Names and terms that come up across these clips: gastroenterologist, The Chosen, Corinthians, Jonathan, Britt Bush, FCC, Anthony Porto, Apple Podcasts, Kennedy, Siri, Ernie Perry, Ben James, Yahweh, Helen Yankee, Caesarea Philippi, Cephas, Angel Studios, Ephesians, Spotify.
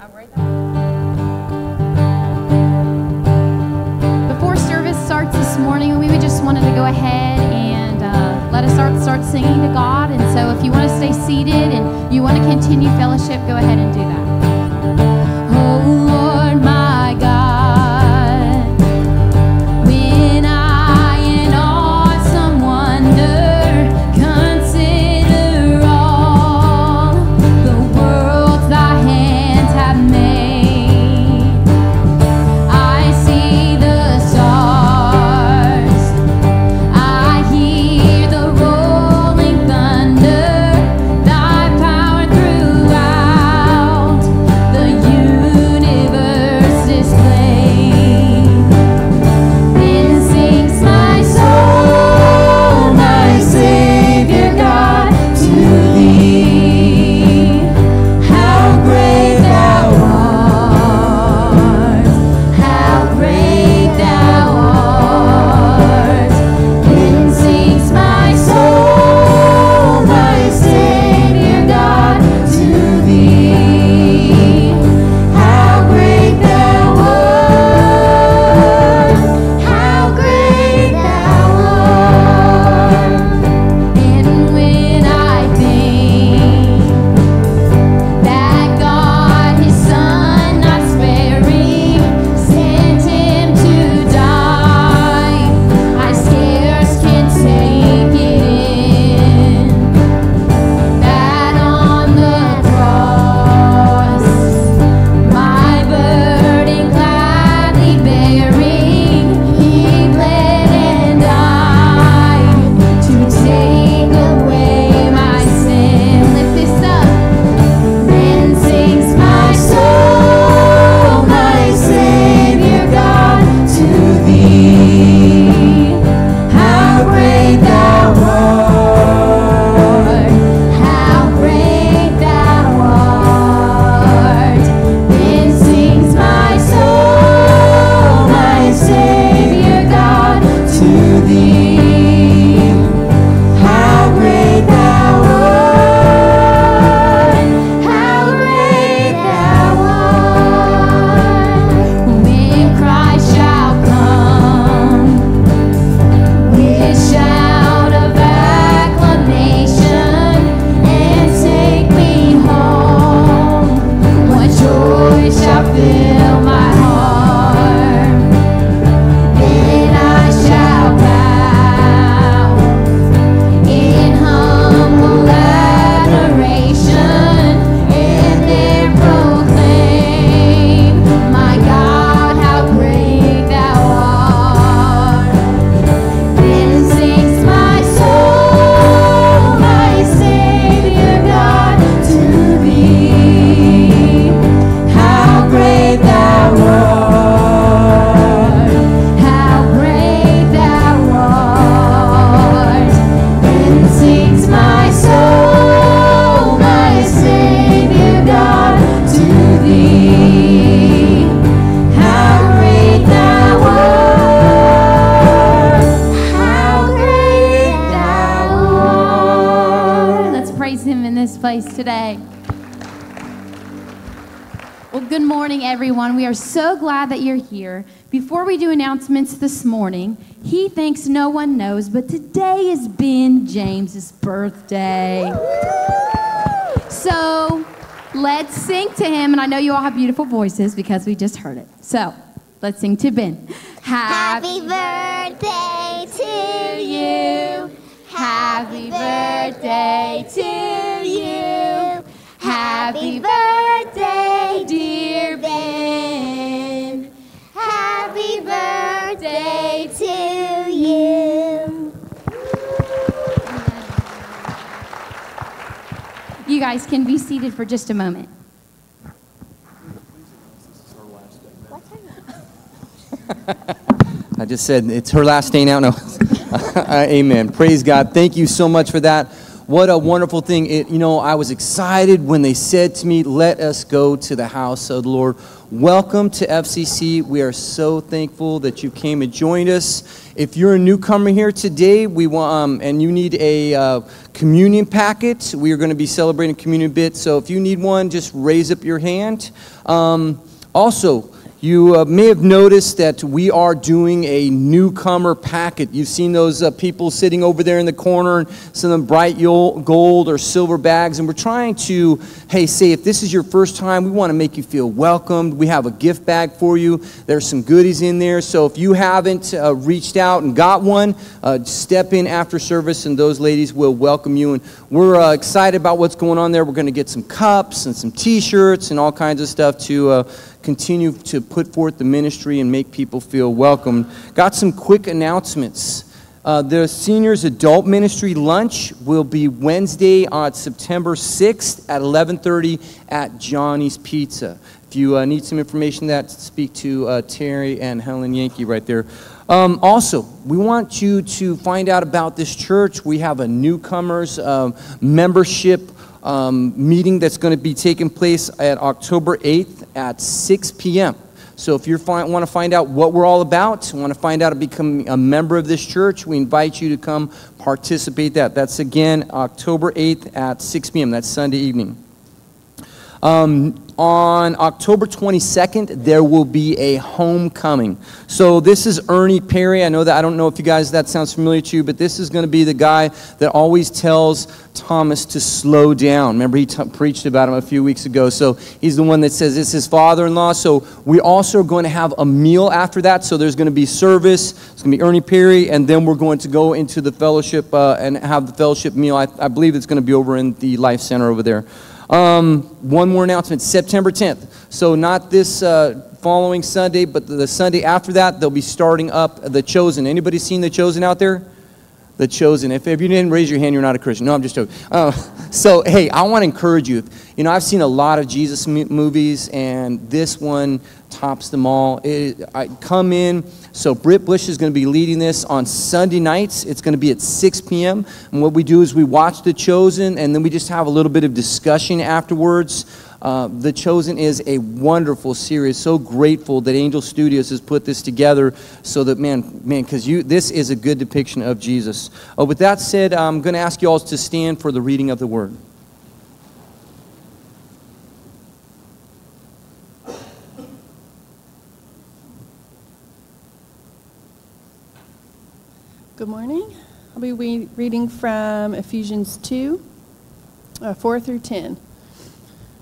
I'm right there. Before service starts this morning, we just wanted to go ahead and let us start singing to God. And so if you want to stay seated and you want to continue fellowship, go ahead and do that. Oh, Lord, my God. This morning, he thinks no one knows, but today is Ben James's birthday. So let's sing to him, and I know you all have beautiful voices because we just heard it. So let's sing to Ben. Happy birthday to you. Happy birthday to you. Happy birthday, dear Ben. Happy birthday. Birthday to you. You guys can be seated for just a moment. I just said it's her last day now. No. Amen. Praise God. Thank you so much for that. What a wonderful thing. I was excited when they said to me, let us go to the house of the Lord. Welcome to FCC. We are so thankful that you came and joined us. If you're a newcomer here today, we want, and you need a communion packet, we are going to be celebrating communion bit. So if you need one, just raise up your hand. Also, you may have noticed that we are doing a newcomer packet. You've seen those people sitting over there in the corner, and some of them bright gold or silver bags. And we're trying to, hey, say if this is your first time, we want to make you feel welcomed. We have a gift bag for you. There's some goodies in there. So if you haven't reached out and got one, step in after service and those ladies will welcome you. And we're excited about what's going on there. We're going to get some cups and some T-shirts and all kinds of stuff to continue to put forth the ministry and make people feel welcome. Got some quick announcements. The Seniors Adult Ministry Lunch will be Wednesday on September 6th at 11:30 at Johnny's Pizza. If you need some information that, speak to Terry and Helen Yankee right there. Also, we want you to find out about this church. We have a newcomers membership meeting that's going to be taking place at October 8th at 6 p.m. So if you want to find out what we're all about, want to find out to become a member of this church, we invite you to come participate. That's again October 8th at 6 p.m. That's Sunday evening. On October 22nd, there will be a homecoming. So this is Ernie Perry. I don't know if you guys, that sounds familiar to you, but this is going to be the guy that always tells Thomas to slow down. Remember, he preached about him a few weeks ago. So he's the one that says it's his father-in-law. So we also are going to have a meal after that. So there's going to be service. It's going to be Ernie Perry, and then we're going to go into the fellowship and have the fellowship meal. I believe it's going to be over in the Life Center over there. One more announcement, September 10th. So not this following Sunday, but the Sunday after that, they'll be starting up The Chosen. Anybody seen The Chosen out there? The Chosen. If you didn't raise your hand, you're not a Christian. No, I'm just joking. So, hey, I want to encourage you. I've seen a lot of Jesus movies, and this one tops them all. Come in. So Britt Bush is going to be leading this on Sunday nights. It's going to be at 6 p.m. And what we do is we watch The Chosen, and then we just have a little bit of discussion afterwards. The Chosen is a wonderful series. So grateful that Angel Studios has put this together so that, man, because this is a good depiction of Jesus. With that said, I'm going to ask you all to stand for the reading of the Word. Good morning. I'll be reading from Ephesians 2, 4 through 10.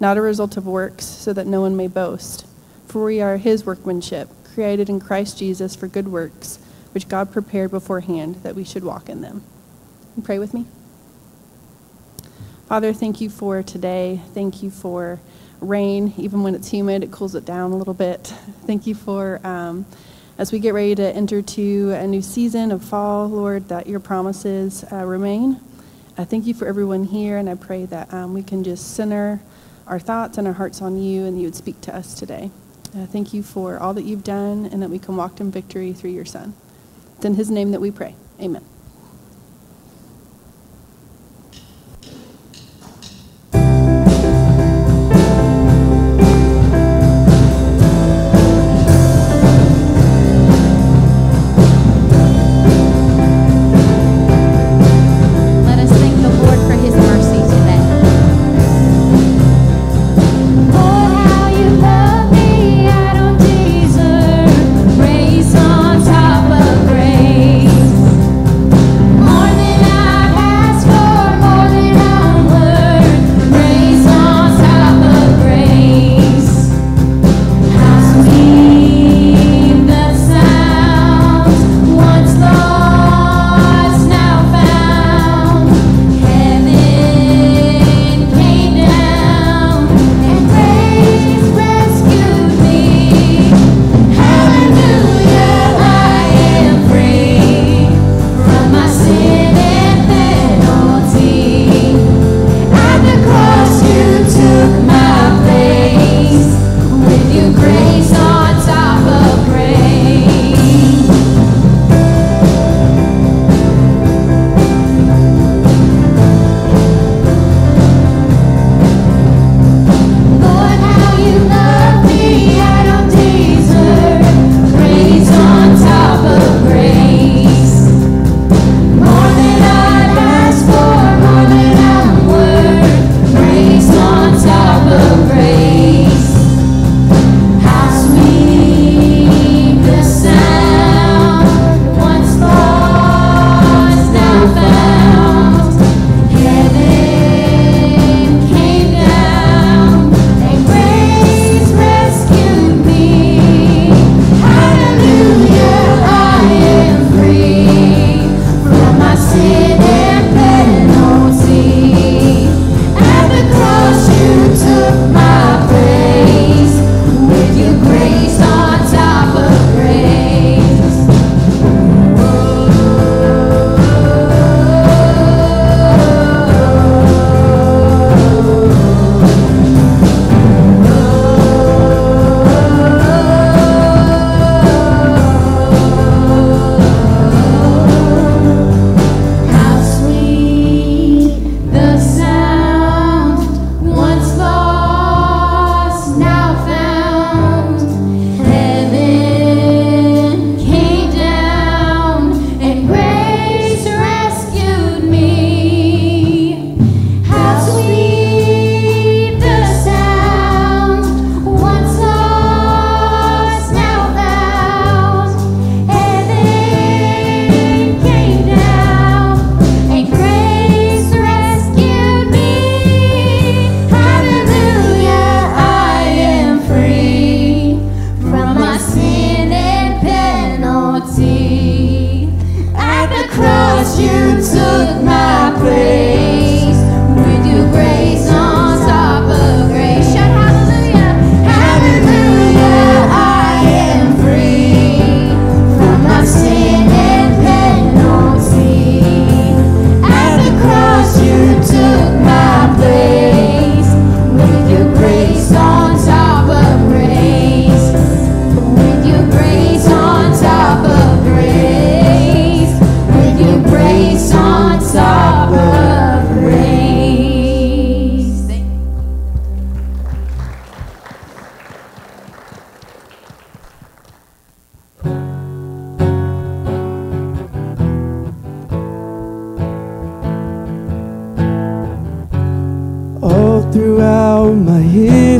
not a result of works, so that no one may boast. For we are his workmanship, created in Christ Jesus for good works, which God prepared beforehand that we should walk in them. And pray with me. Father, thank you for today. Thank you for rain. Even when it's humid, it cools it down a little bit. Thank you for as we get ready to enter to a new season of fall, Lord, that your promises remain. I thank you for everyone here, and I pray that we can just center our thoughts and our hearts on you, and you would speak to us today. Thank you for all that you've done, and that we can walk in victory through your Son. It's in his name that we pray. Amen.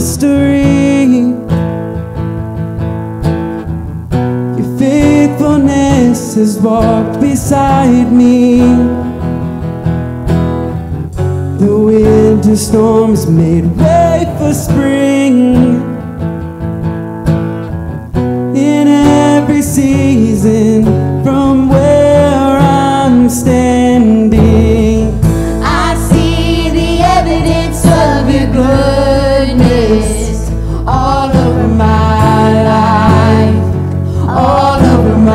history. Your faithfulness has walked beside me. The winter storms made way for spring. In every season, from where I'm standing, goodness all over my life, all over my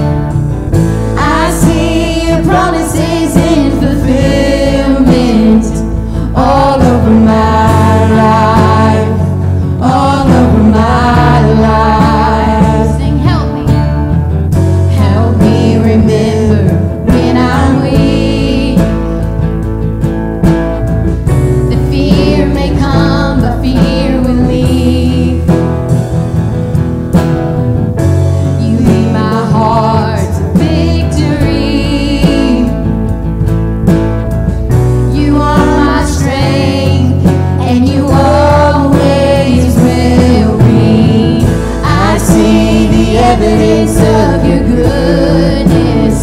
life. I see your promises in fulfillment, all over my life, all over my life. Sing, help me remember when I'm weak. Evidence of your goodness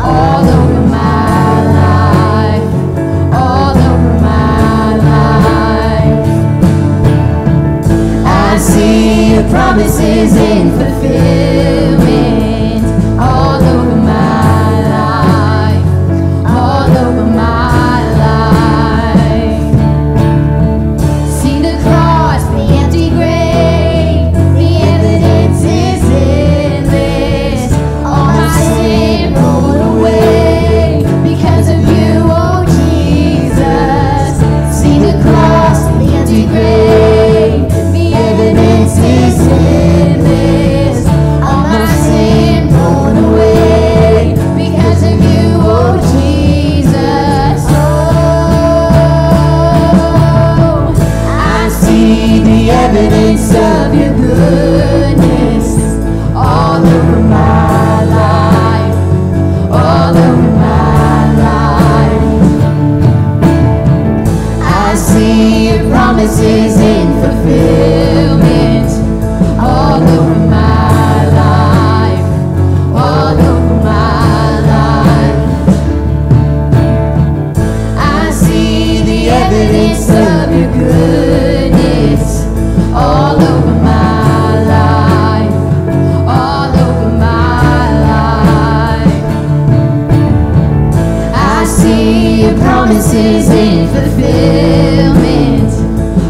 all over my life, all over my life. I see your promises in fulfillment all over my life, all over my life. See the cross, the empty grave. Evidence of your goodness all over my life, all over my life. I see your promises in fulfillment all over my life, all over my life. I see the evidence of your goodness all over my life, all over my life. I see your promises in fulfillment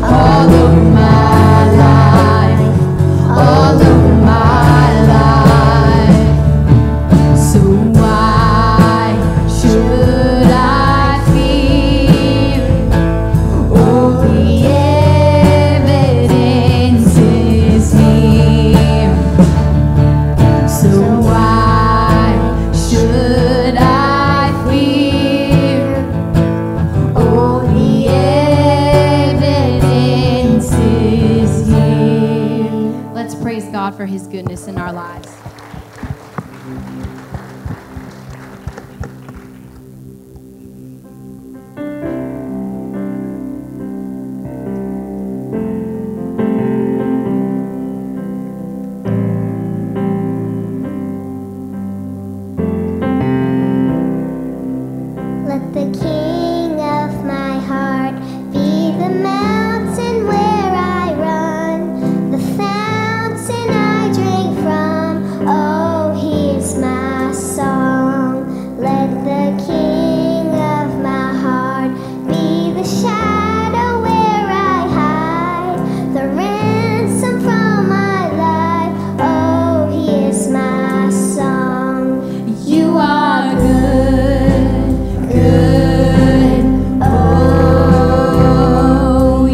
all over my life, all over my life. So why should I fear? Oh, the end. For his goodness in our lives. Let the King of my heart be the mountain where I run, the fountain I drink from. Oh, here's my song. Let the King of my heart be the shadow where I hide, the ransom from my life. Oh, here's my song. You are good, good. Oh,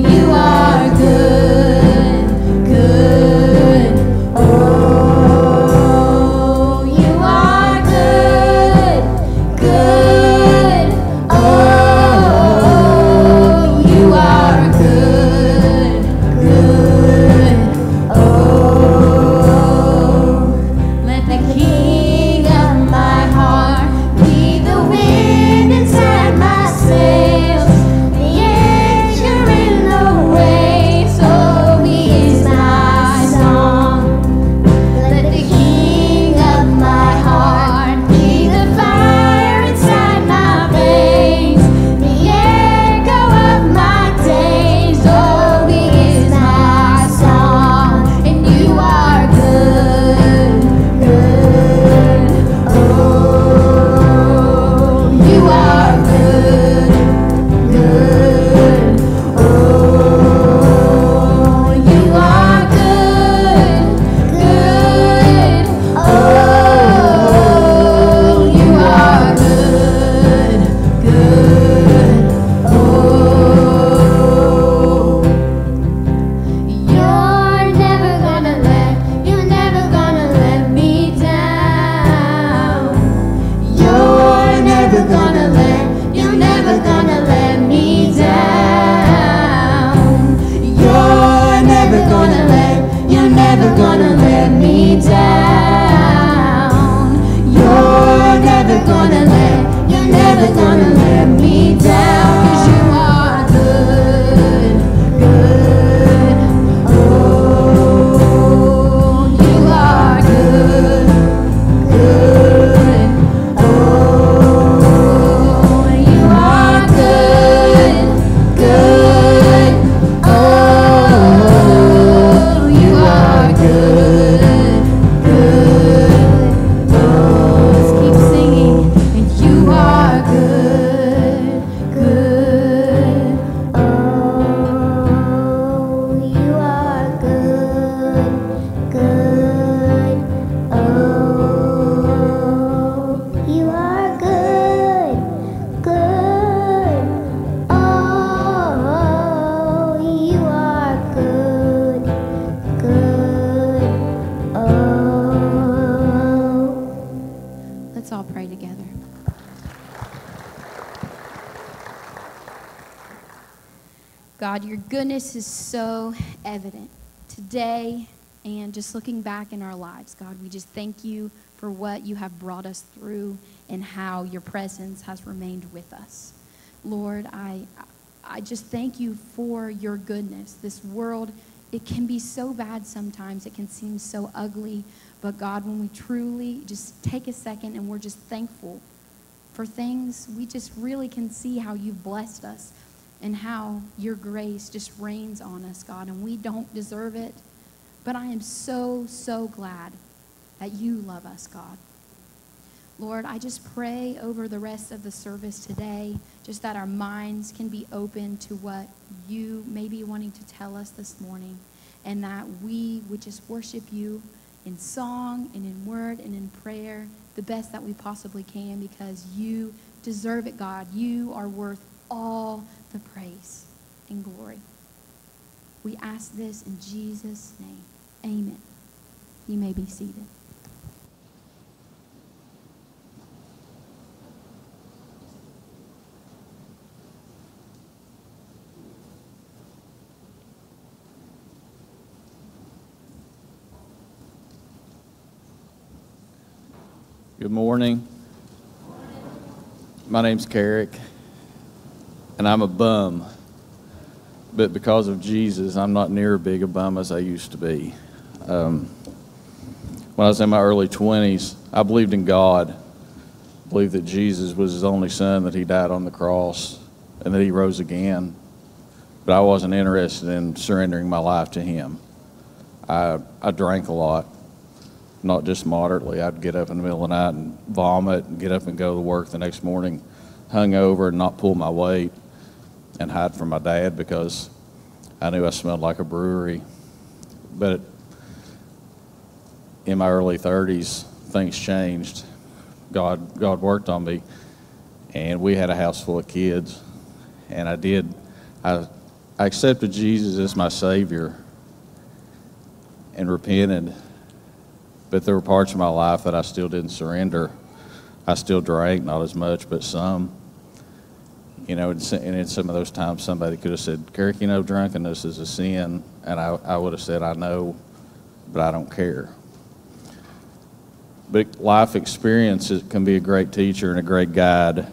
God, your goodness is so evident today and just looking back in our lives. God, we just thank you for what you have brought us through and how your presence has remained with us. Lord, I just thank you for your goodness. This world, it can be so bad sometimes. It can seem so ugly. But God, when we truly just take a second and we're just thankful for things, we just really can see how you've blessed us and how your grace just rains on us, God. And we don't deserve it. But I am so, so glad that you love us, God. Lord, I just pray over the rest of the service today, just that our minds can be open to what you may be wanting to tell us this morning, and that we would just worship you in song and in word and in prayer the best that we possibly can, because you deserve it, God. You are worth all the praise and glory. We ask this in Jesus' name. Amen. You may be seated. Good morning. My name's Carrick, and I'm a bum. But because of Jesus, I'm not near as big a bum as I used to be. When I was in my early 20s, I believed in God. I believed that Jesus was his only son, that he died on the cross, and that he rose again. But I wasn't interested in surrendering my life to him. I drank a lot. Not just moderately. I'd get up in the middle of the night and vomit and get up and go to work the next morning hungover and not pull my weight and hide from my dad because I knew I smelled like a brewery. But in my early 30s, things changed. God worked on me, and we had a house full of kids, and I accepted Jesus as my Savior and repented. But there were parts of my life that I still didn't surrender. I still drank, not as much, but some. You know, and in some of those times, somebody could have said, Carrick, you know, drunkenness is a sin. And I would have said, I know, but I don't care. But life experiences can be a great teacher and a great guide.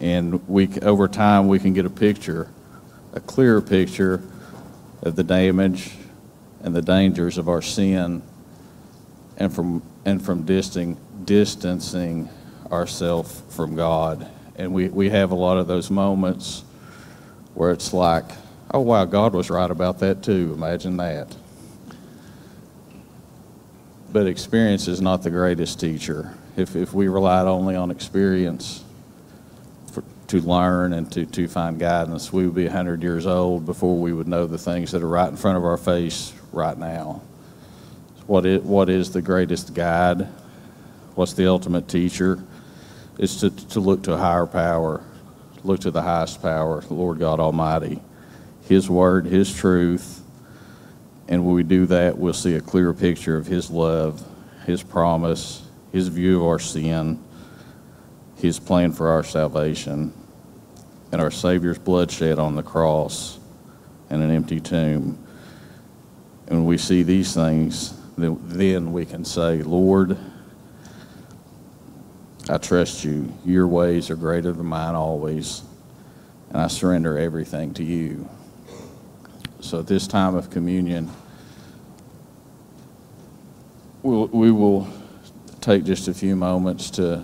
And over time, we can get a picture, a clearer picture of the damage and the dangers of our sin, and from distancing ourselves from God. And we have a lot of those moments where it's like, oh wow, God was right about that too, imagine that. But experience is not the greatest teacher. If we relied only on experience to learn and to find guidance, we would be 100 years old before we would know the things that are right in front of our face right now. What is the greatest guide? What's the ultimate teacher? It's to look to a higher power, look to the highest power, the Lord God Almighty, his word, his truth. And when we do that, we'll see a clearer picture of his love, his promise, his view of our sin, his plan for our salvation, and our Savior's bloodshed on the cross and an empty tomb. And when we see these things, then we can say, Lord, I trust you. Your ways are greater than mine always, and I surrender everything to you. So at this time of communion, we will take just a few moments to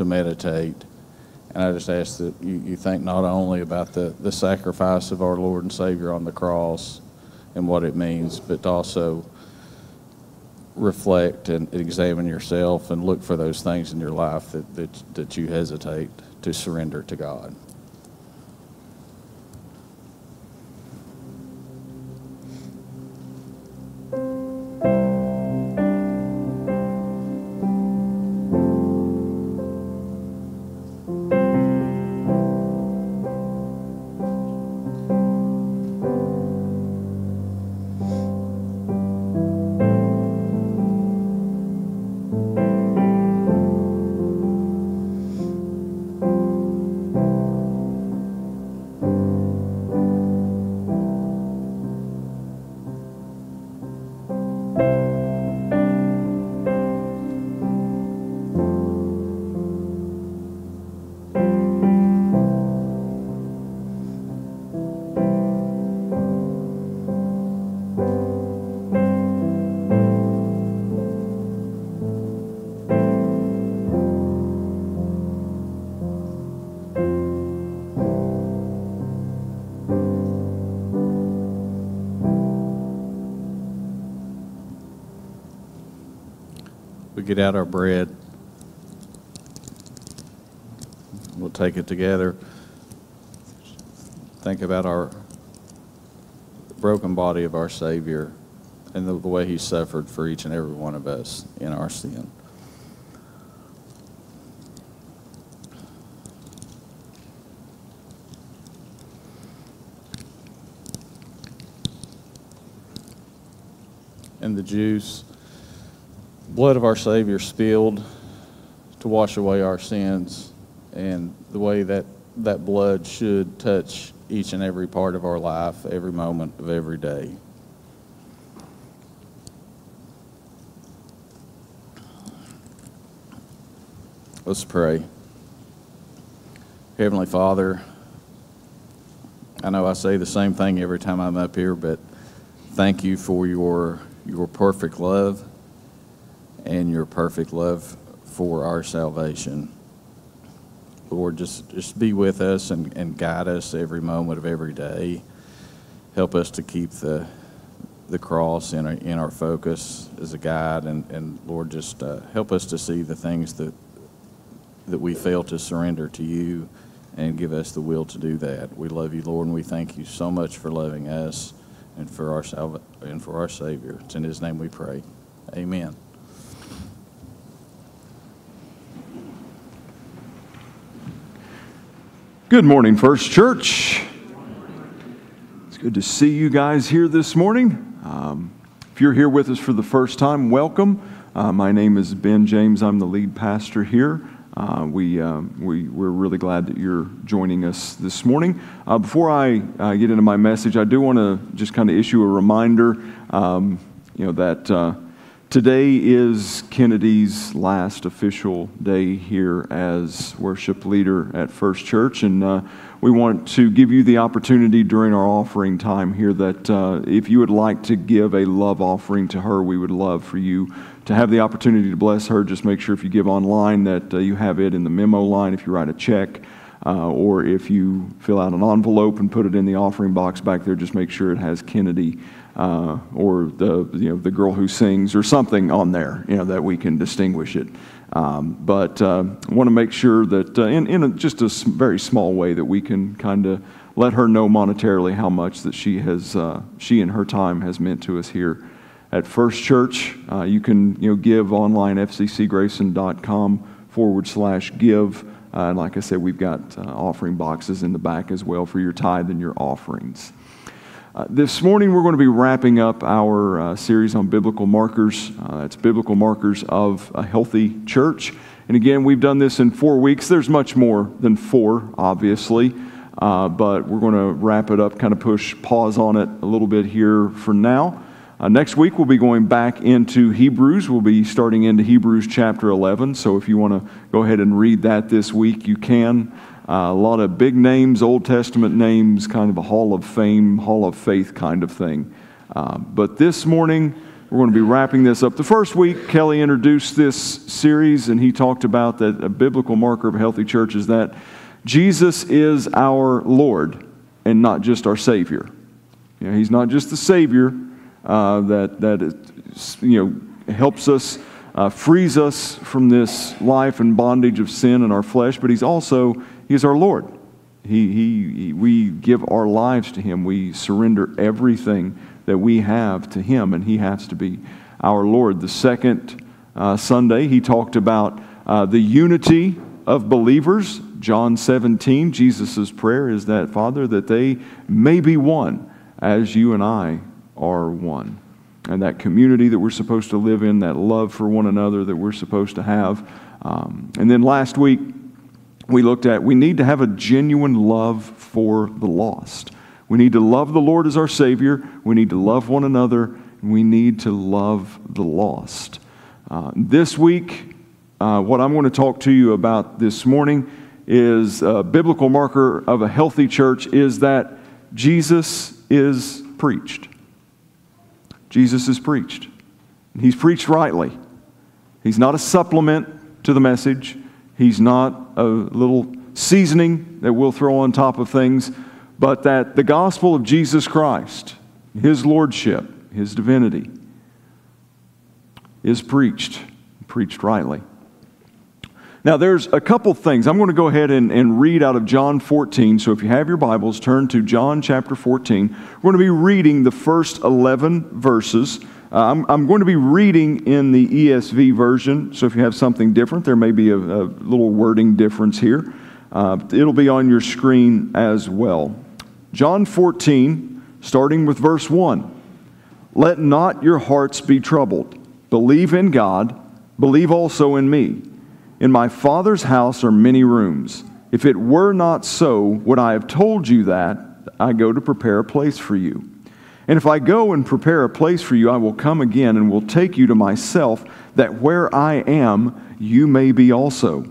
meditate. And I just ask that you think not only about the sacrifice of our Lord and Savior on the cross and what it means, but also reflect and examine yourself and look for those things in your life that you hesitate to surrender to God. we get out our bread, we'll take it together. Think about our broken body of our Savior and the way he suffered for each and every one of us in our sin. And the juice, blood of our Savior spilled to wash away our sins, and the way that that blood should touch each and every part of our life, every moment of every day. Let's pray. Heavenly Father, I know I say the same thing every time I'm up here, but thank you for your perfect love and your perfect love for our salvation. Lord, just be with us and guide us every moment of every day. Help us to keep the cross in our focus as a guide, and Lord, just help us to see the things that we fail to surrender to you, and give us the will to do that. We love you, Lord, and we thank you so much for loving us and for our Savior. It's in his name we pray. Amen. Good morning, First Church. It's good to see you guys here this morning. If you're here with us for the first time, welcome. My name is Ben James. I'm the lead pastor here. We're really glad that you're joining us this morning. Before I get into my message, I do want to just kind of issue a reminder, that today is Kennedy's last official day here as worship leader at First Church, and we want to give you the opportunity during our offering time here that if you would like to give a love offering to her, we would love for you to have the opportunity to bless her. Just make sure if you give online that you have it in the memo line, if you write a check, or if you fill out an envelope and put it in the offering box back there, just make sure it has Kennedy or the girl who sings or something on there, that we can distinguish it. But I want to make sure that in just a very small way that we can kind of let her know monetarily how much that she and her time has meant to us here at First Church. You can give online, fccgrayson.com/give. And like I said, we've got offering boxes in the back as well for your tithe and your offerings. This morning, we're going to be wrapping up our series on biblical markers. It's biblical markers of a healthy church. And again, we've done this in 4 weeks. There's much more than four, obviously, but we're going to wrap it up, kind of push pause on it a little bit here for now. Next week, we'll be going back into Hebrews. We'll be starting into Hebrews chapter 11. So if you want to go ahead and read that this week, you can. A lot of big names, Old Testament names, kind of a hall of fame, hall of faith kind of thing. But this morning, we're going to be wrapping this up. The first week, Kelly introduced this series, and he talked about that a biblical marker of a healthy church is that Jesus is our Lord and not just our Savior. He's not just the Savior that helps us, frees us from this life and bondage of sin in our flesh, but He's our Lord. We give our lives to Him. We surrender everything that we have to Him, and He has to be our Lord. The second Sunday, he talked about the unity of believers. John 17, Jesus' prayer is that, Father, that they may be one as you and I are one. And that community that we're supposed to live in, that love for one another that we're supposed to have. And then last week, we looked at we need to have a genuine love for the lost. We need to love the Lord as our Savior. We need to love one another. And we need to love the lost. This week, what I'm going to talk to you about this morning is a biblical marker of a healthy church is that Jesus is preached. Jesus is preached. And He's preached rightly. He's not a supplement to the message. He's not a little seasoning that we'll throw on top of things, but that the gospel of Jesus Christ, His lordship, His divinity, is preached. preached rightly. Now, there's a couple things. I'm going to go ahead and read out of John 14. So if you have your Bibles, turn to John chapter 14. We're going to be reading the first 11 verses. I'm going to be reading in the ESV version. So if you have something different, there may be a little wording difference here. It'll be on your screen as well. John 14, starting with verse 1. Let not your hearts be troubled. Believe in God. Believe also in me. In my Father's house are many rooms. If it were not so, would I have told you that? I go to prepare a place for you. And if I go and prepare a place for you, I will come again and will take you to myself, that where I am, you may be also.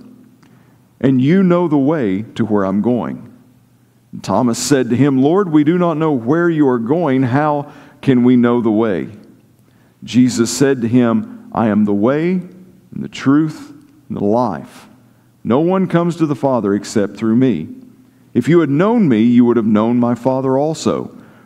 And you know the way to where I'm going. And Thomas said to him, Lord, we do not know where you are going. How can we know the way? Jesus said to him, I am the way and the truth and the life. No one comes to the Father except through me. If you had known me, you would have known my Father also.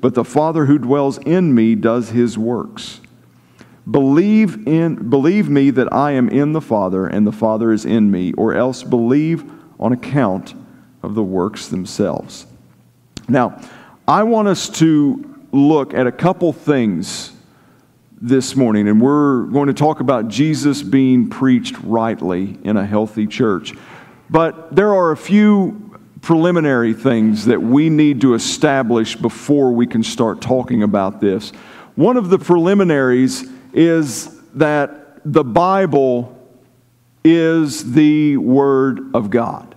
but the Father who dwells in me does his works. Believe me that I am in the Father and the Father is in me, or else believe on account of the works themselves. Now, I want us to look at a couple things this morning, and we're going to talk about Jesus being preached rightly in a healthy church. But there are a few preliminary things that we need to establish before we can start talking about this. One of the preliminaries is that the Bible is the Word of God.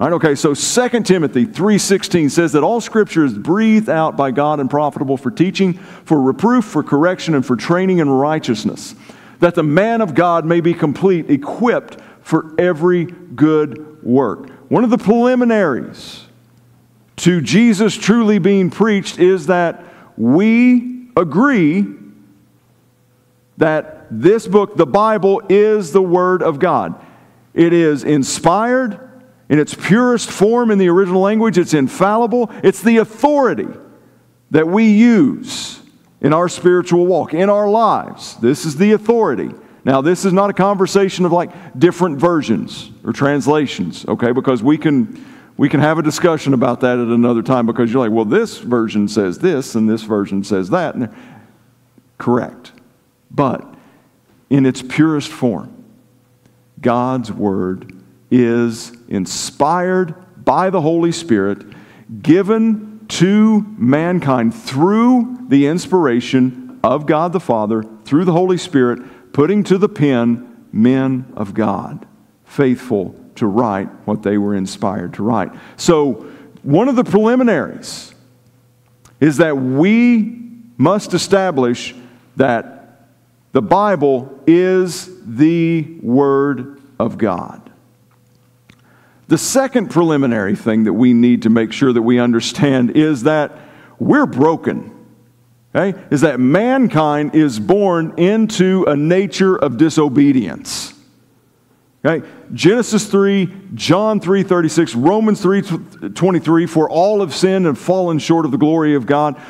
All right, okay, so 2 Timothy 3:16 says that all Scripture is breathed out by God and profitable for teaching, for reproof, for correction, and for training in righteousness, that the man of God may be complete, equipped for every good work. One of the preliminaries to Jesus truly being preached is that we agree that this book, the Bible, is the Word of God. It is inspired. In its purest form in the original language, it's infallible. It's the authority that we use in our spiritual walk, in our lives. This is the authority. Now, this is not a conversation of like different versions or translations, okay? Because we can have a discussion about that at another time, because you're like, well, this version says this and this version says that. And correct. But in its purest form, God's Word is inspired by the Holy Spirit, given to mankind through the inspiration of God the Father, through the Holy Spirit, putting to the pen men of God, faithful to write what they were inspired to write. So, one of the preliminaries is that we must establish that the Bible is the Word of God. The second preliminary thing that we need to make sure that we understand is that we're broken. Okay? Is that mankind is born into a nature of disobedience. Okay? Genesis 3, John 3:36, Romans 3:23, for all have sinned and fallen short of the glory of God.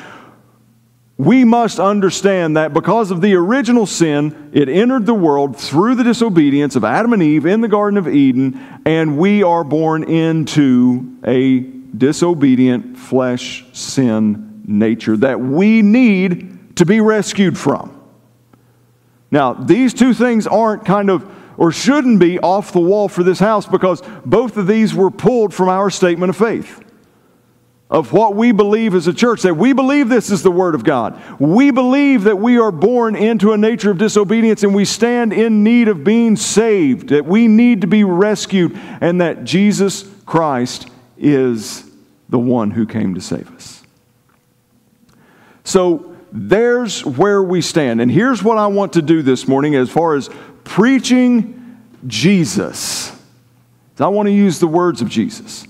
We must understand that because of the original sin, it entered the world through the disobedience of Adam and Eve in the Garden of Eden, and we are born into a disobedient flesh sin nature that we need to be rescued from. Now, these two things aren't kind of, or shouldn't be, off the wall for this house, because both of these were pulled from our statement of faith, of what we believe as a church, that we believe this is the Word of God. We believe that we are born into a nature of disobedience and we stand in need of being saved, that we need to be rescued, and that Jesus Christ is the one who came to save us. So there's where we stand. And here's what I want to do this morning as far as preaching Jesus. I want to use the words of Jesus.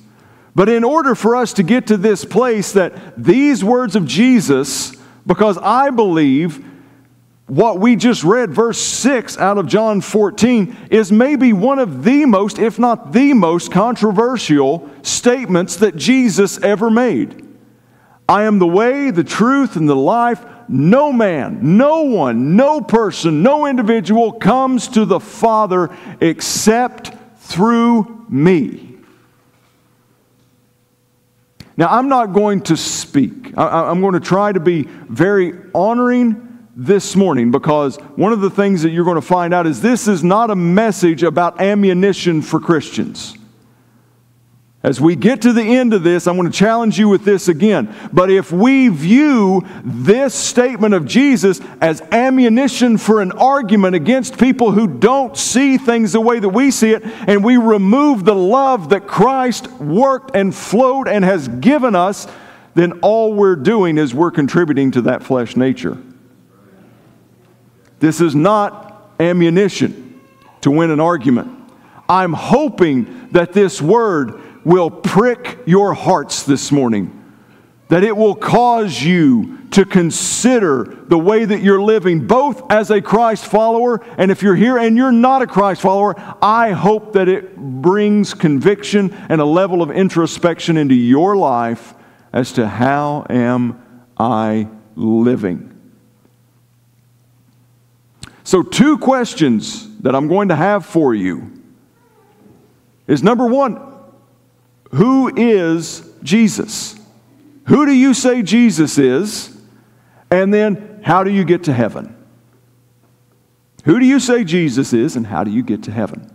But in order for us to get to this place that these words of Jesus, because I believe what we just read, verse 6 out of John 14, is maybe one of the most, if not the most, controversial statements that Jesus ever made. I am the way, the truth, and the life. No man, no one, no person, no individual comes to the Father except through me. Now, I'm not going to speak. I'm going to try to be very honoring this morning, because one of the things that you're going to find out is this is not a message about ammunition for Christians. As we get to the end of this, I'm going to challenge you with this again. But if we view this statement of Jesus as ammunition for an argument against people who don't see things the way that we see it, and we remove the love that Christ worked and flowed and has given us, then all we're doing is we're contributing to that flesh nature. This is not ammunition to win an argument. I'm hoping that this word will prick your hearts this morning, that it will cause you to consider the way that you're living, both as a Christ follower, and if you're here and you're not a Christ follower, I hope that it brings conviction and a level of introspection into your life as to how am I living. So two questions that I'm going to have for you is, number one, who is Jesus? Who do you say Jesus is? And then, how do you get to heaven? Who do you say Jesus is, and how do you get to heaven?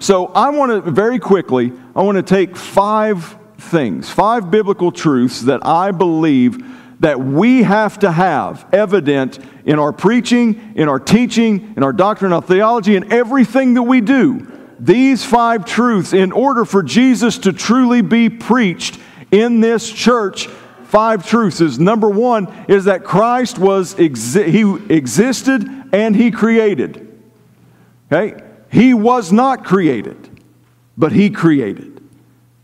So I want to, very quickly, I want to take five things, five biblical truths that I believe that we have to have evident in our preaching, in our teaching, in our doctrine, our theology, in everything that we do. These five truths, in order for Jesus to truly be preached in this church, five truths is, number one, is that Christ was, He existed and He created. Okay? He was not created, but He created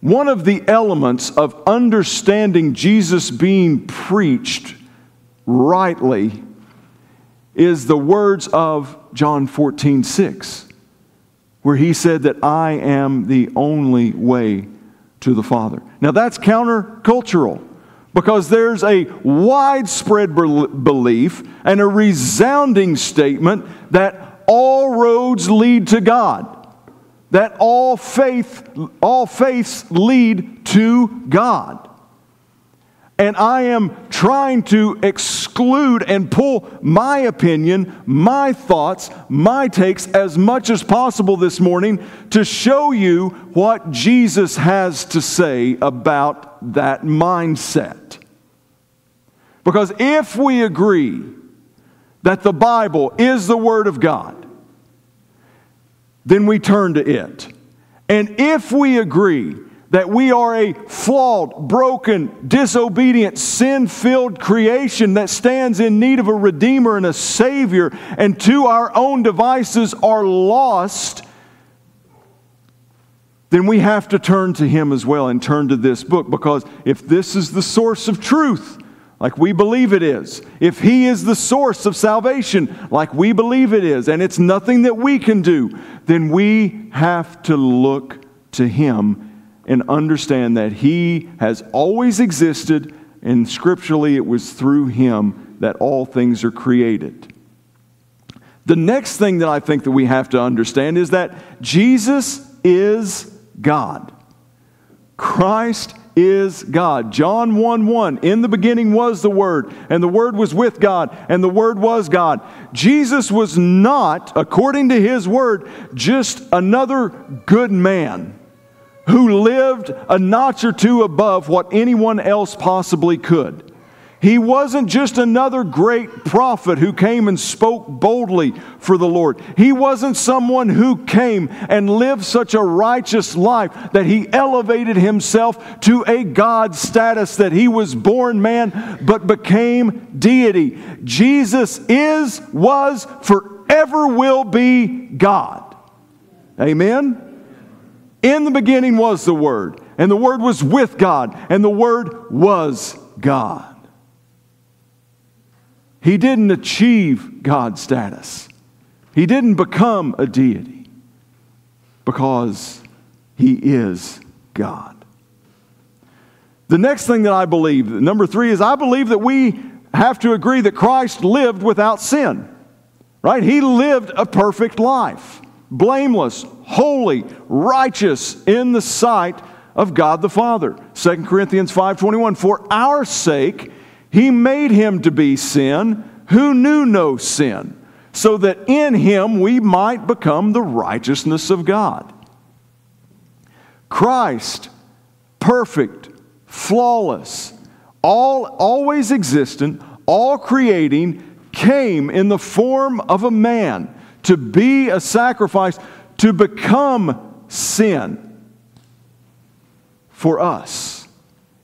One of the elements of understanding Jesus being preached rightly is the words of John 14:6, where He said that I am the only way to the Father. Now that's countercultural, because there's a widespread belief and a resounding statement that all roads lead to God, that all faiths lead to God. And I am trying to exclude and pull my opinion, my thoughts, my takes as much as possible this morning to show you what Jesus has to say about that mindset. Because if we agree that the Bible is the Word of God, then we turn to it. And if we agree that we are a flawed, broken, disobedient, sin-filled creation that stands in need of a Redeemer and a Savior, and to our own devices are lost, then we have to turn to Him as well and turn to this book, because if this is the source of truth, like we believe it is, if He is the source of salvation, like we believe it is, and it's nothing that we can do, then we have to look to Him and understand that He has always existed, and scripturally it was through Him that all things are created. The next thing that I think that we have to understand is that Jesus is God. Christ is God. John 1:1, in the beginning was the Word, and the Word was with God, and the Word was God. Jesus was not, according to His Word, just another good man who lived a notch or two above what anyone else possibly could. He wasn't just another great prophet who came and spoke boldly for the Lord. He wasn't someone who came and lived such a righteous life that he elevated himself to a God status, that he was born man but became deity. Jesus is, was, forever will be God. Amen? In the beginning was the Word, and the Word was with God, and the Word was God. He didn't achieve God's status. He didn't become a deity, because He is God. The next thing that I believe, number three, is I believe that we have to agree that Christ lived without sin. Right? He lived a perfect life. Blameless, holy, righteous in the sight of God the Father. 2 Corinthians 5:21, for our sake He made Him to be sin who knew no sin, so that in Him we might become the righteousness of God. Christ, perfect, flawless, always existent, all creating, came in the form of a man to be a sacrifice, to become sin for us.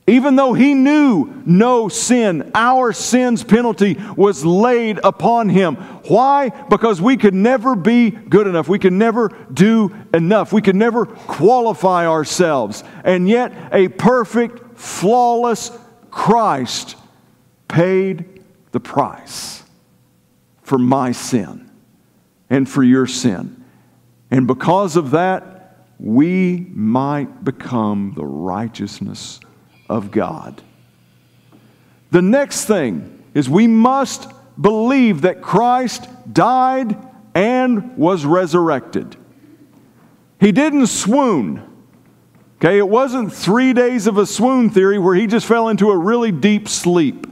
Even though He knew no sin, our sin's penalty was laid upon Him. Why? Because we could never be good enough. We could never do enough. We could never qualify ourselves. And yet, a perfect, flawless Christ paid the price for my sin and for your sin. And because of that, we might become the righteousness of God. The next thing is we must believe that Christ died and was resurrected. He didn't swoon. Okay, it wasn't 3 days of a swoon theory where he just fell into a really deep sleep,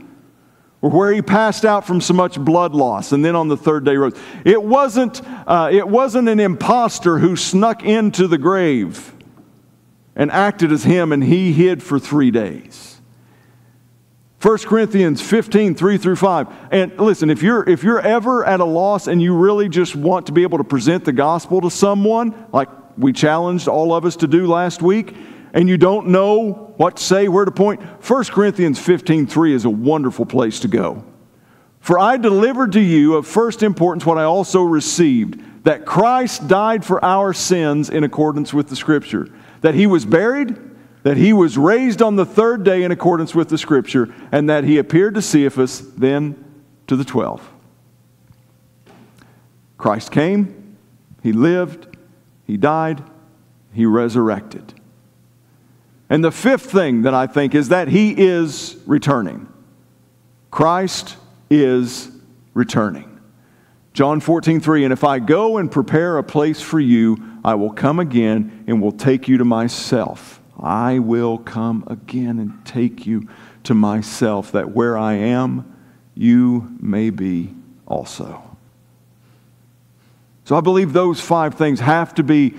or where he passed out from so much blood loss, and then on the third day rose. It wasn't an imposter who snuck into the grave and acted as him, and he hid for 3 days. 1 Corinthians 15, 3 through 5. And listen, if you're ever at a loss and you really just want to be able to present the gospel to someone, like we challenged all of us to do last week, and you don't know what to say, where to point, 1 Corinthians 15, 3 is a wonderful place to go. For I delivered to you of first importance what I also received, that Christ died for our sins in accordance with the Scripture, that He was buried, that He was raised on the third day in accordance with the Scripture, and that He appeared to Cephas, then to the 12. Christ came, He lived, He died, He resurrected. And the fifth thing that I think is that He is returning. Christ is returning. John 14:3, and if I go and prepare a place for you, I will come again and will take you to myself. I will come again and take you to myself, that where I am, you may be also. So I believe those five things have to be,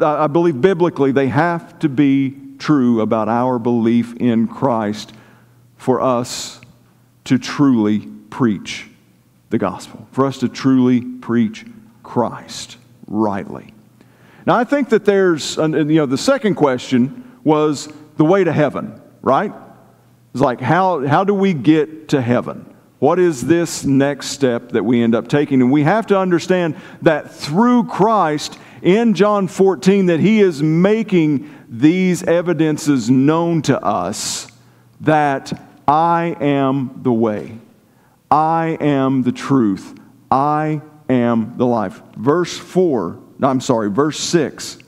I believe biblically, they have to be true about our belief in Christ for us to truly preach the gospel, for us to truly preach Christ rightly. Now, I think that there's, the second question was the way to heaven, right? It's like, how do we get to heaven? What is this next step that we end up taking? And we have to understand that through Christ in John 14, that He is making these evidences known to us that I am the way, I am the truth, I am the life. Verse 6.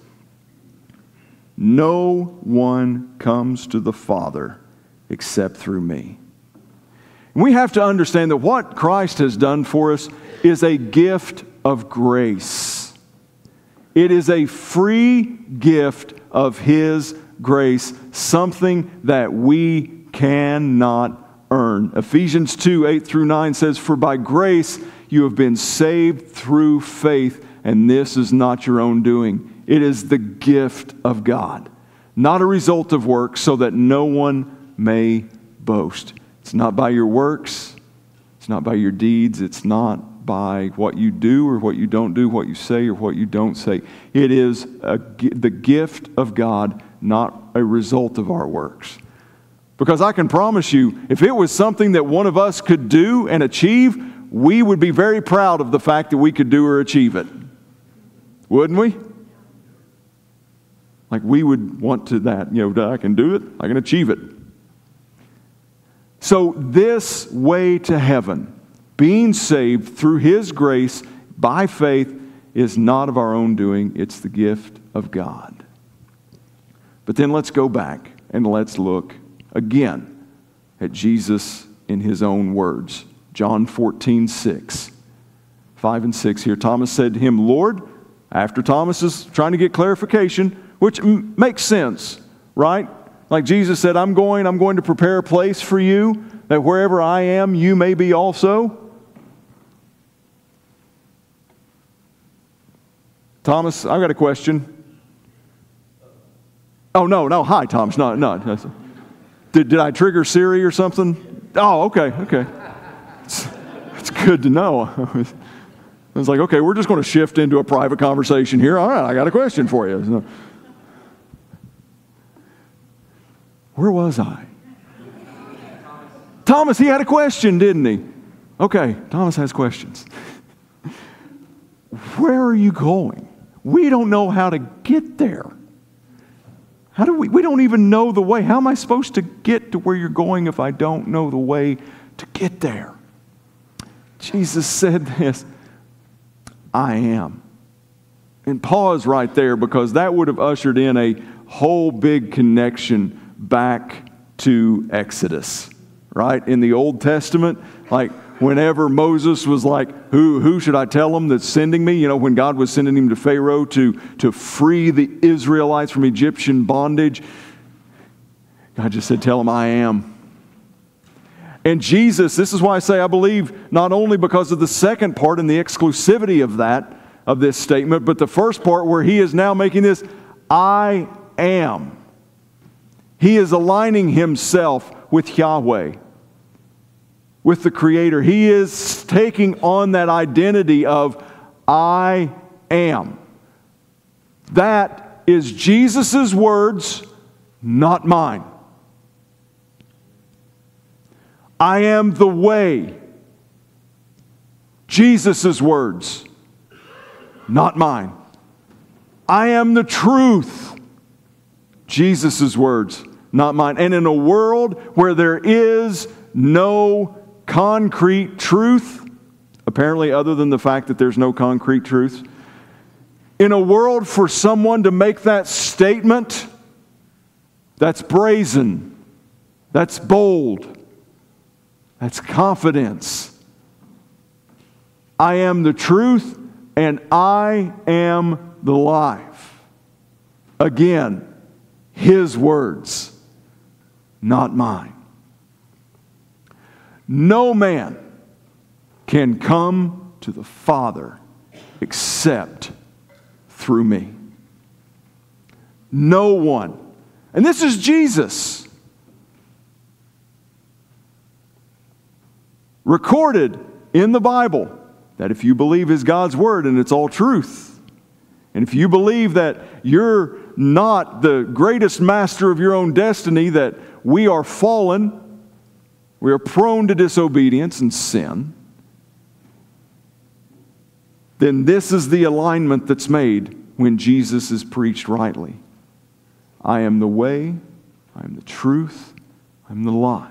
No one comes to the Father except through me. And we have to understand that what Christ has done for us is a gift of grace. It is a free gift of His grace, something that we cannot earn. Ephesians 2, 8 through 9 says, "For by grace you have been saved through faith, and this is not your own doing. It is the gift of God, not a result of works, so that no one may boast." It's not by your works. It's not by your deeds. It's not by what you do or what you don't do, what you say or what you don't say. It is the gift of God, not a result of our works. Because I can promise you, if it was something that one of us could do and achieve, we would be very proud of the fact that we could do or achieve it. Wouldn't we? Like we would want to that, you know, I can do it, I can achieve it. So this way to heaven, being saved through His grace by faith, is not of our own doing. It's the gift of God. But then let's go back and let's look again at Jesus in His own words. John 14, 6, 5 and 6 here. Thomas said to Him, "Lord," after Thomas is trying to get clarification, which makes sense, right? Like Jesus said, I'm going to prepare a place for you, that wherever I am, you may be also. Thomas, I've got a question. Oh, no, hi, Thomas. No. Did I trigger Siri or something? Oh, okay. It's good to know. I was like, okay, we're just going to shift into a private conversation here. All right, I got a question for you. Where was I? Thomas, he had a question, didn't he? Okay, Thomas has questions. Where are you going? We don't know how to get there. How do we don't even know the way. How am I supposed to get to where you're going if I don't know the way to get there? Jesus said this, "I am." And pause right there, because that would have ushered in a whole big connection back to Exodus, right? In the Old Testament, like whenever Moses was like, who should I tell them that's sending me? You know, when God was sending him to Pharaoh to free the Israelites from Egyptian bondage, God just said, "Tell him I am." And Jesus, this is why I say I believe, not only because of the second part and the exclusivity of that, of this statement, but the first part where He is now making this, "I am." He is aligning Himself with Yahweh, with the Creator. He is taking on that identity of "I am." That is Jesus' words, not mine. "I am the way." Jesus' words, not mine. "I am the truth." Jesus' words, not mine. And in a world where there is no concrete truth, apparently other than the fact that there's no concrete truth, in a world for someone to make that statement, that's brazen, that's bold, that's confidence. I am the truth and I am the life. Again, His words, not mine. No man can come to the Father except through me. No one. And this is Jesus, recorded in the Bible, that if you believe is God's Word and it's all truth, and if you believe that you're not the greatest master of your own destiny, that we are fallen, we are prone to disobedience and sin, then this is the alignment that's made when Jesus is preached rightly. I am the way, I am the truth, I am the life.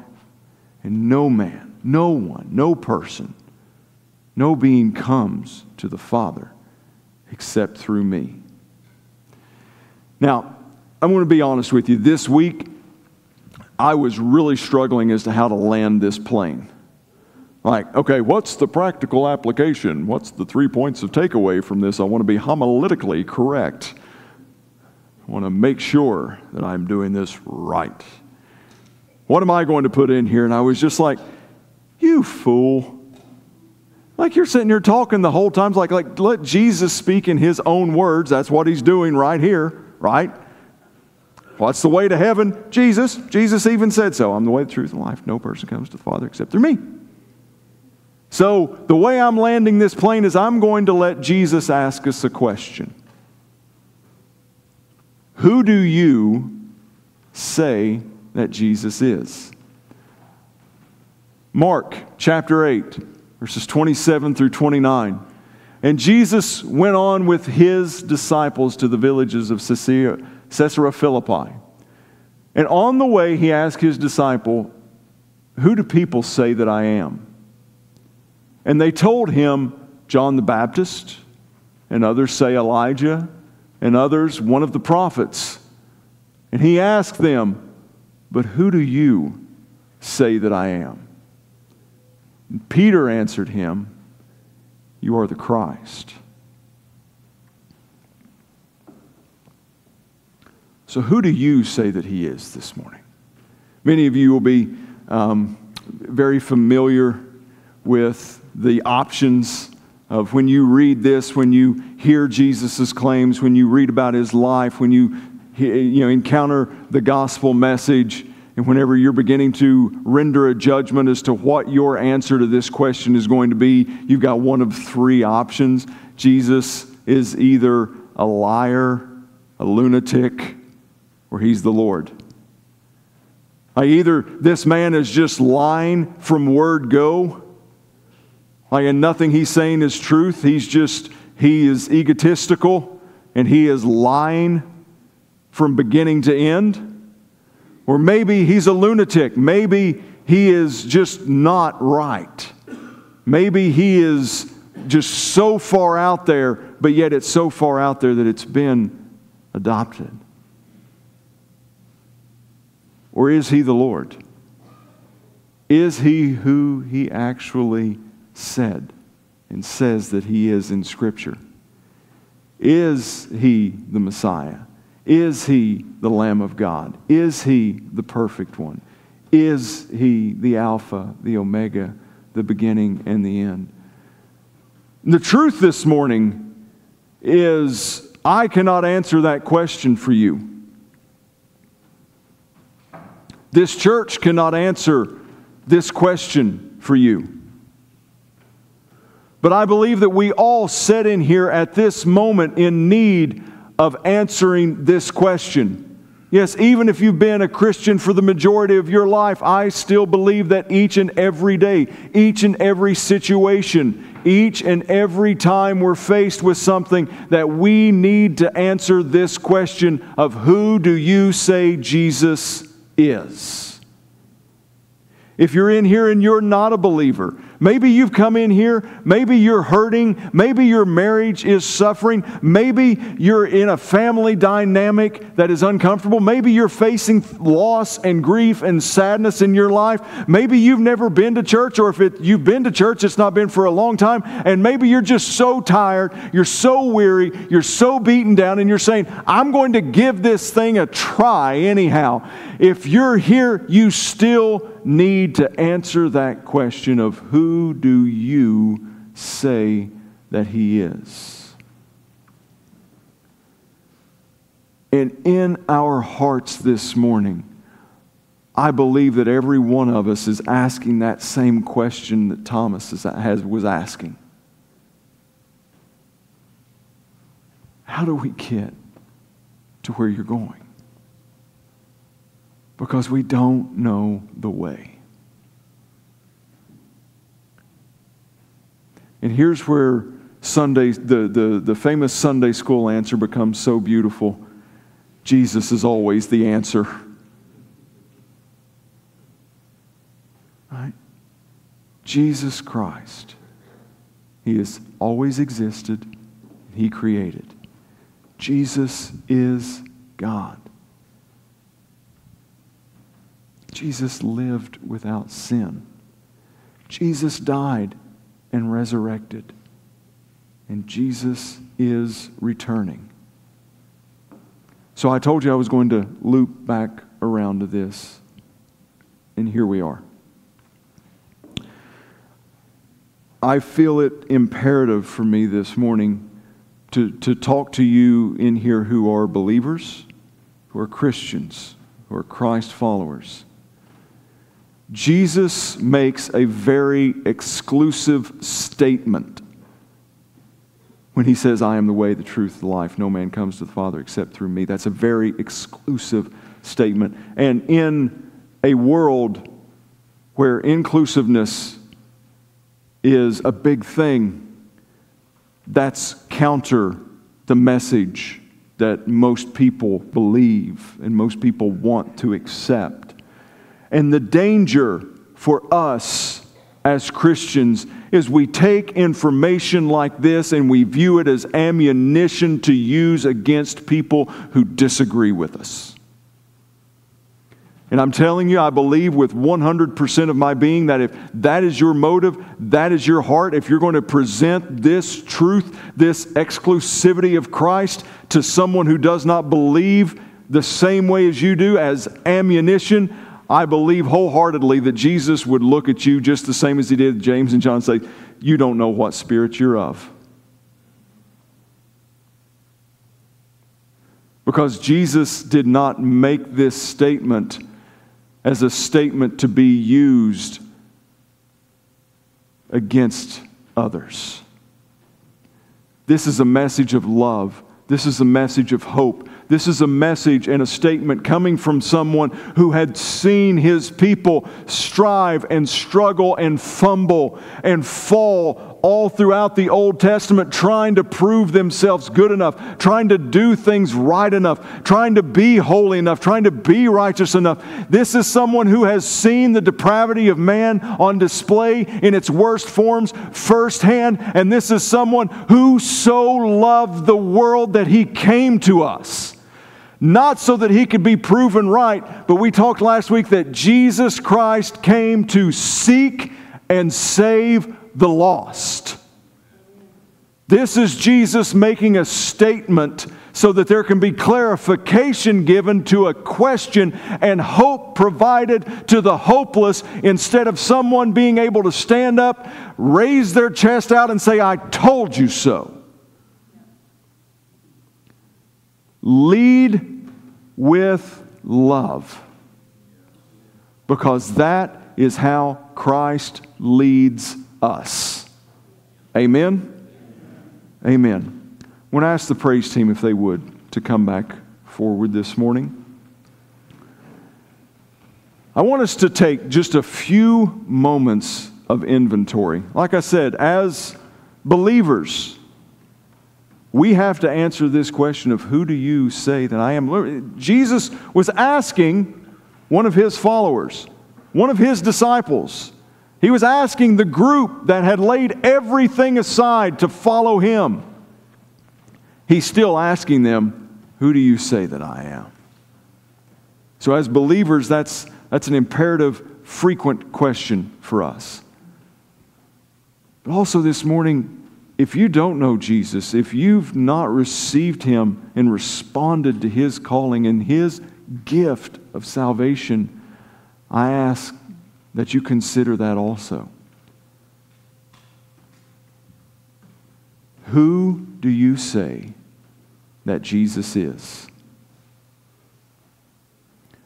And no man, no one, no person, no being comes to the Father except through me. Now, I'm going to be honest with you. This week, I was really struggling as to how to land this plane. Like, okay, what's the practical application? What's the 3 points of takeaway from this? I want to be homiletically correct. want to make sure that I'm doing this right. What am I going to put in here? And I was just like, you fool. Like you're sitting here talking the whole time. It's like let Jesus speak in his own words. That's what he's doing right here, right? What's the way to heaven? Jesus. Jesus even said so. I'm the way, the truth, and life. No person comes to the Father except through me. So the way I'm landing this plane is I'm going to let Jesus ask us a question. Who do you say that Jesus is? Mark chapter 8, verses 27 through 29. And Jesus went on with his disciples to the villages of Caesarea Philippi. And on the way he asked his disciple, "Who do people say that I am?" And they told him, "John the Baptist, and others say Elijah, and others one of the prophets." And he asked them, "But who do you say that I am?" And Peter answered him, "You are the Christ." So who do you say that he is this morning? Many of you will be very familiar with the options of when you read this, when you hear Jesus' claims, when you read about his life, when you encounter the gospel message, and whenever you're beginning to render a judgment as to what your answer to this question is going to be, you've got one of three options. Jesus is either a liar, a lunatic, or he's the Lord. Either this man is just lying from word go, and nothing he's saying is truth. He is egotistical and he is lying from beginning to end. Or maybe he's a lunatic. Maybe he is just not right. Maybe he is just so far out there, but yet it's so far out there that it's been adopted. Or is he the Lord? Is he who he actually is? Said and says that he is in Scripture? Is he the Messiah? Is he the Lamb of God? Is he the perfect one? Is he the Alpha, the Omega, the beginning and the end? The truth this morning is I cannot answer that question for you. This church cannot answer this question for you. But I believe that we all sit in here at this moment in need of answering this question. Yes, even if you've been a Christian for the majority of your life, I still believe that each and every day, each and every situation, each and every time we're faced with something, that we need to answer this question of who do you say Jesus is? If you're in here and you're not a believer, maybe you've come in here, maybe you're hurting, maybe your marriage is suffering, maybe you're in a family dynamic that is uncomfortable, maybe you're facing loss and grief and sadness in your life, maybe you've never been to church, or if you've been to church, it's not been for a long time, and maybe you're just so tired, you're so weary, you're so beaten down, and you're saying, I'm going to give this thing a try anyhow. If you're here, you still need to answer that question of who do you say that he is? And in our hearts this morning, I believe that every one of us is asking that same question that Thomas was asking. How do we get to where you're going? Because we don't know the way. And here's where the famous Sunday school answer becomes so beautiful. Jesus is always the answer. Right? Jesus Christ. He has always existed. He created. Jesus is God. Jesus lived without sin. Jesus died and resurrected. And Jesus is returning. So I told you I was going to loop back around to this, and here we are. I feel it imperative for me this morning to talk to you in here who are believers, who are Christians, who are Christ followers. Jesus makes a very exclusive statement when he says, I am the way, the truth, the life. No man comes to the Father except through me. That's a very exclusive statement. And in a world where inclusiveness is a big thing, that's counter the message that most people believe and most people want to accept. And the danger for us as Christians is we take information like this and we view it as ammunition to use against people who disagree with us. And I'm telling you, I believe with 100% of my being that if that is your motive, that is your heart, if you're going to present this truth, this exclusivity of Christ to someone who does not believe the same way as you do, as ammunition, I believe wholeheartedly that Jesus would look at you just the same as he did James and John and say, you don't know what spirit you're of. Because Jesus did not make this statement as a statement to be used against others. This is a message of love. This is a message of hope. This is a message and a statement coming from someone who had seen his people strive and struggle and fumble and fall all throughout the Old Testament, trying to prove themselves good enough, trying to do things right enough, trying to be holy enough, trying to be righteous enough. This is someone who has seen the depravity of man on display in its worst forms firsthand, and this is someone who so loved the world that he came to us. Not so that he could be proven right, but we talked last week that Jesus Christ came to seek and save the lost. This is Jesus making a statement so that there can be clarification given to a question and hope provided to the hopeless, instead of someone being able to stand up, raise their chest out and say, I told you so. Lead with love, because that is how Christ leads us. Amen? Amen. When I ask the praise team if they would to come back forward this morning, I want us to take just a few moments of inventory. Like I said, as believers, we have to answer this question of who do you say that I am? Jesus was asking one of his followers, one of his disciples. He was asking the group that had laid everything aside to follow him. He's still asking them, who do you say that I am? So as believers, that's an imperative, frequent question for us. But also this morning, if you don't know Jesus, if you've not received him and responded to his calling and his gift of salvation, I ask that you consider that also. Who do you say that Jesus is?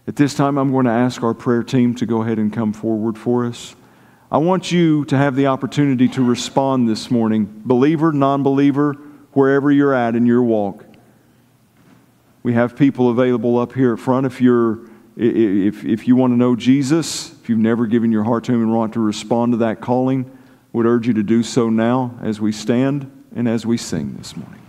At this time, I'm going to ask our prayer team to go ahead and come forward for us. I want you to have the opportunity to respond this morning, believer, non-believer, wherever you're at in your walk. We have people available up here at front. If you want to know Jesus, if you've never given your heart to him and want to respond to that calling, I would urge you to do so now as we stand and as we sing this morning.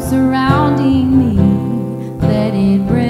Surrounding me, let it break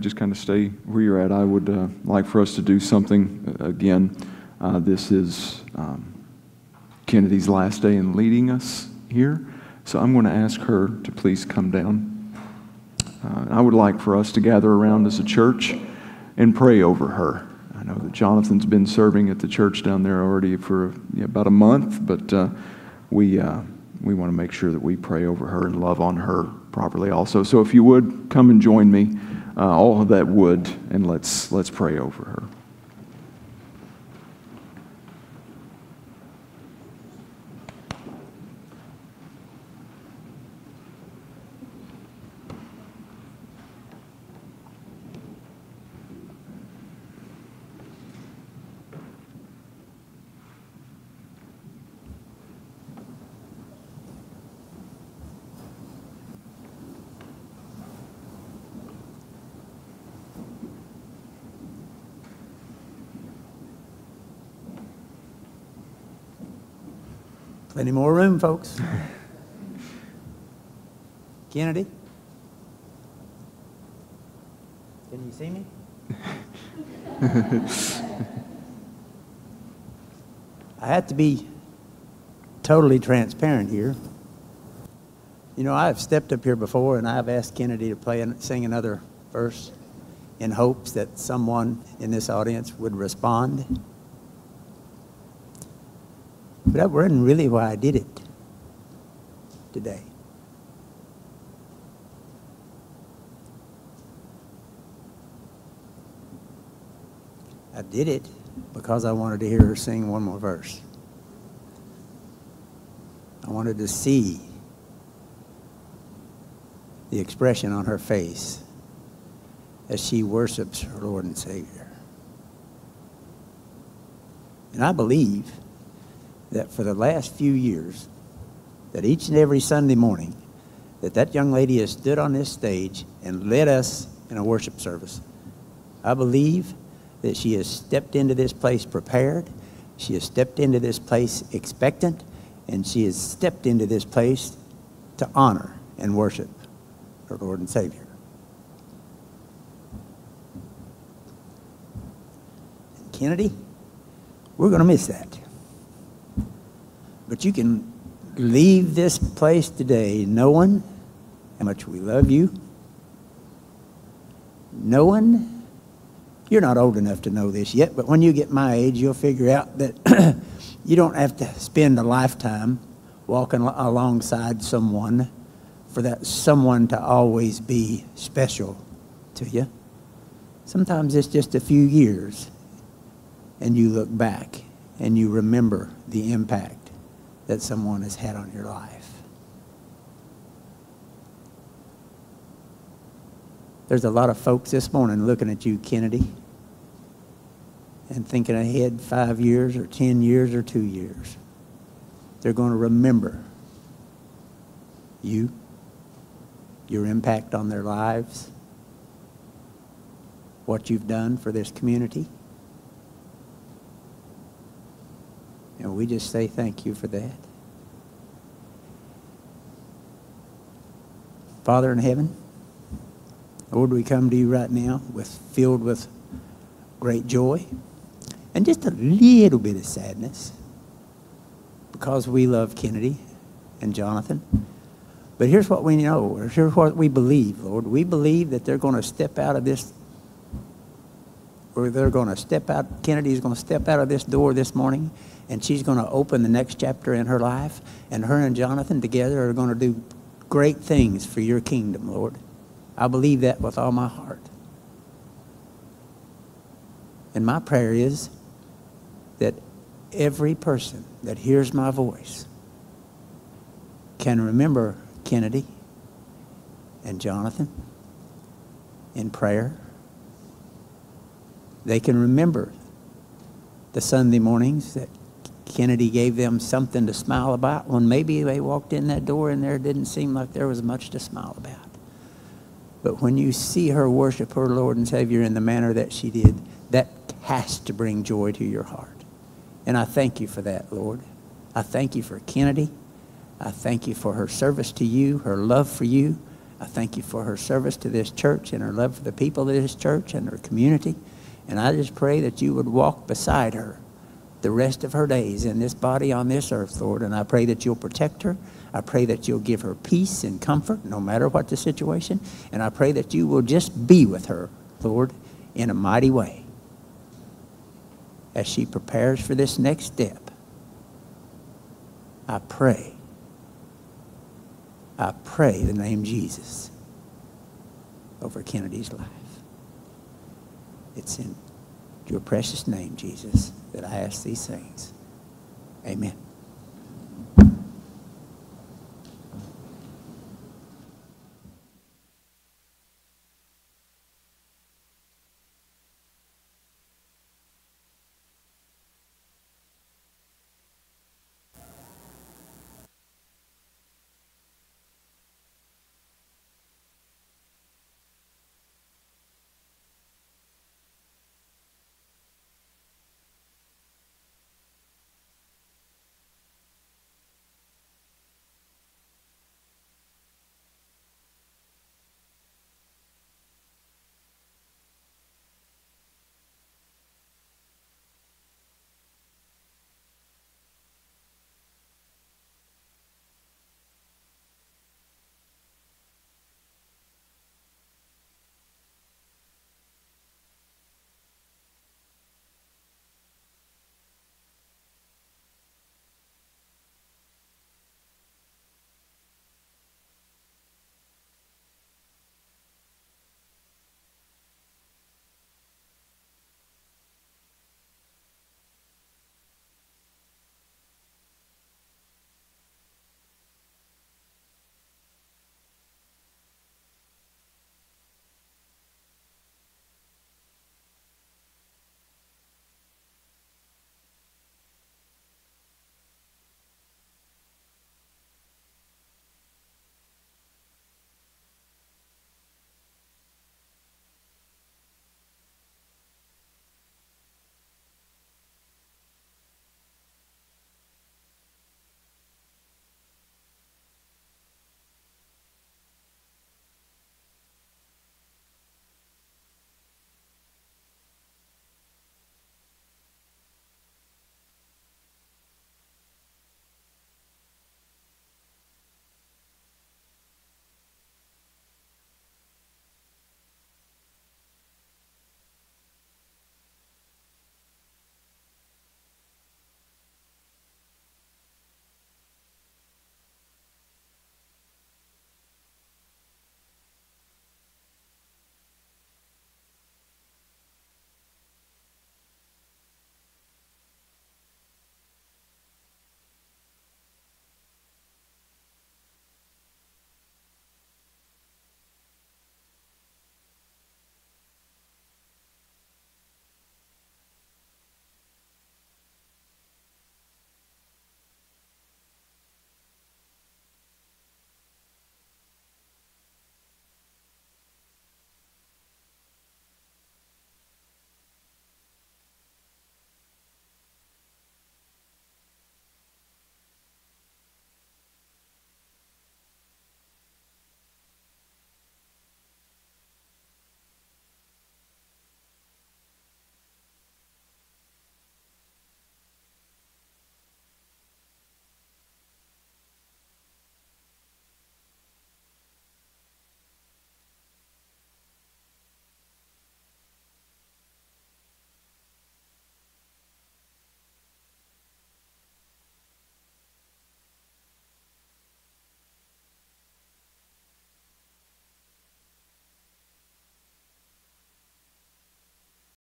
Just kind of stay where you're at. I would like for us to do something again. This is Kennedy's last day in leading us here, so I'm going to ask her to please come down. I would like for us to gather around as a church and pray over her. I know that Jonathan's been serving at the church down there already for about a month, but we want to make sure that we pray over her and love on her properly also. So if you would, come and join me. All of that would, and let's pray over her. Plenty more room, folks. Kennedy? Can you see me? I have to be totally transparent here. You know, I've stepped up here before and I've asked Kennedy to play and sing another verse in hopes that someone in this audience would respond. But that wasn't really why I did it today. I did it because I wanted to hear her sing one more verse. I wanted to see the expression on her face as she worships her Lord and Savior. And I believe that for the last few years, that each and every Sunday morning, that young lady has stood on this stage and led us in a worship service. I believe that she has stepped into this place prepared, she has stepped into this place expectant, and she has stepped into this place to honor and worship her Lord and Savior. And Kennedy, we're gonna miss that. But you can leave this place today knowing how much we love you, knowing you're not old enough to know this yet, but when you get my age, you'll figure out that you don't have to spend a lifetime walking alongside someone for that someone to always be special to you. Sometimes it's just a few years, and you look back, and you remember the impact that someone has had on your life. There's a lot of folks this morning looking at you, Kennedy, and thinking ahead 5 years or 10 years or 2 years. They're going to remember you, your impact on their lives, what you've done for this community. And we just say thank you for that. Father in heaven, Lord, we come to you right now filled with great joy and just a little bit of sadness because we love Kennedy and Jonathan. But here's what we know, or here's what we believe, Lord. We believe that they're going to step out of this, or they're going to step out, Kennedy's going to step out of this door this morning, and she's going to open the next chapter in her life, and her and Jonathan together are going to do great things for your kingdom, Lord. I believe that with all my heart. And my prayer is that every person that hears my voice can remember Kennedy and Jonathan in prayer. They can remember the Sunday mornings that Kennedy gave them something to smile about when maybe they walked in that door and there didn't seem like there was much to smile about. But when you see her worship her Lord and Savior in the manner that she did, that has to bring joy to your heart. And I thank you for that, Lord. I thank you for Kennedy. I thank you for her service to you, her love for you. I thank you for her service to this church and her love for the people of this church and her community. And I just pray that you would walk beside her the rest of her days in this body on this earth, Lord. And I pray that you'll protect her. I pray that you'll give her peace and comfort no matter what the situation. And I pray that you will just be with her, Lord, in a mighty way as she prepares for this next step. I pray the name Jesus over Kennedy's life. It's in your precious name, Jesus, that I ask these things. Amen.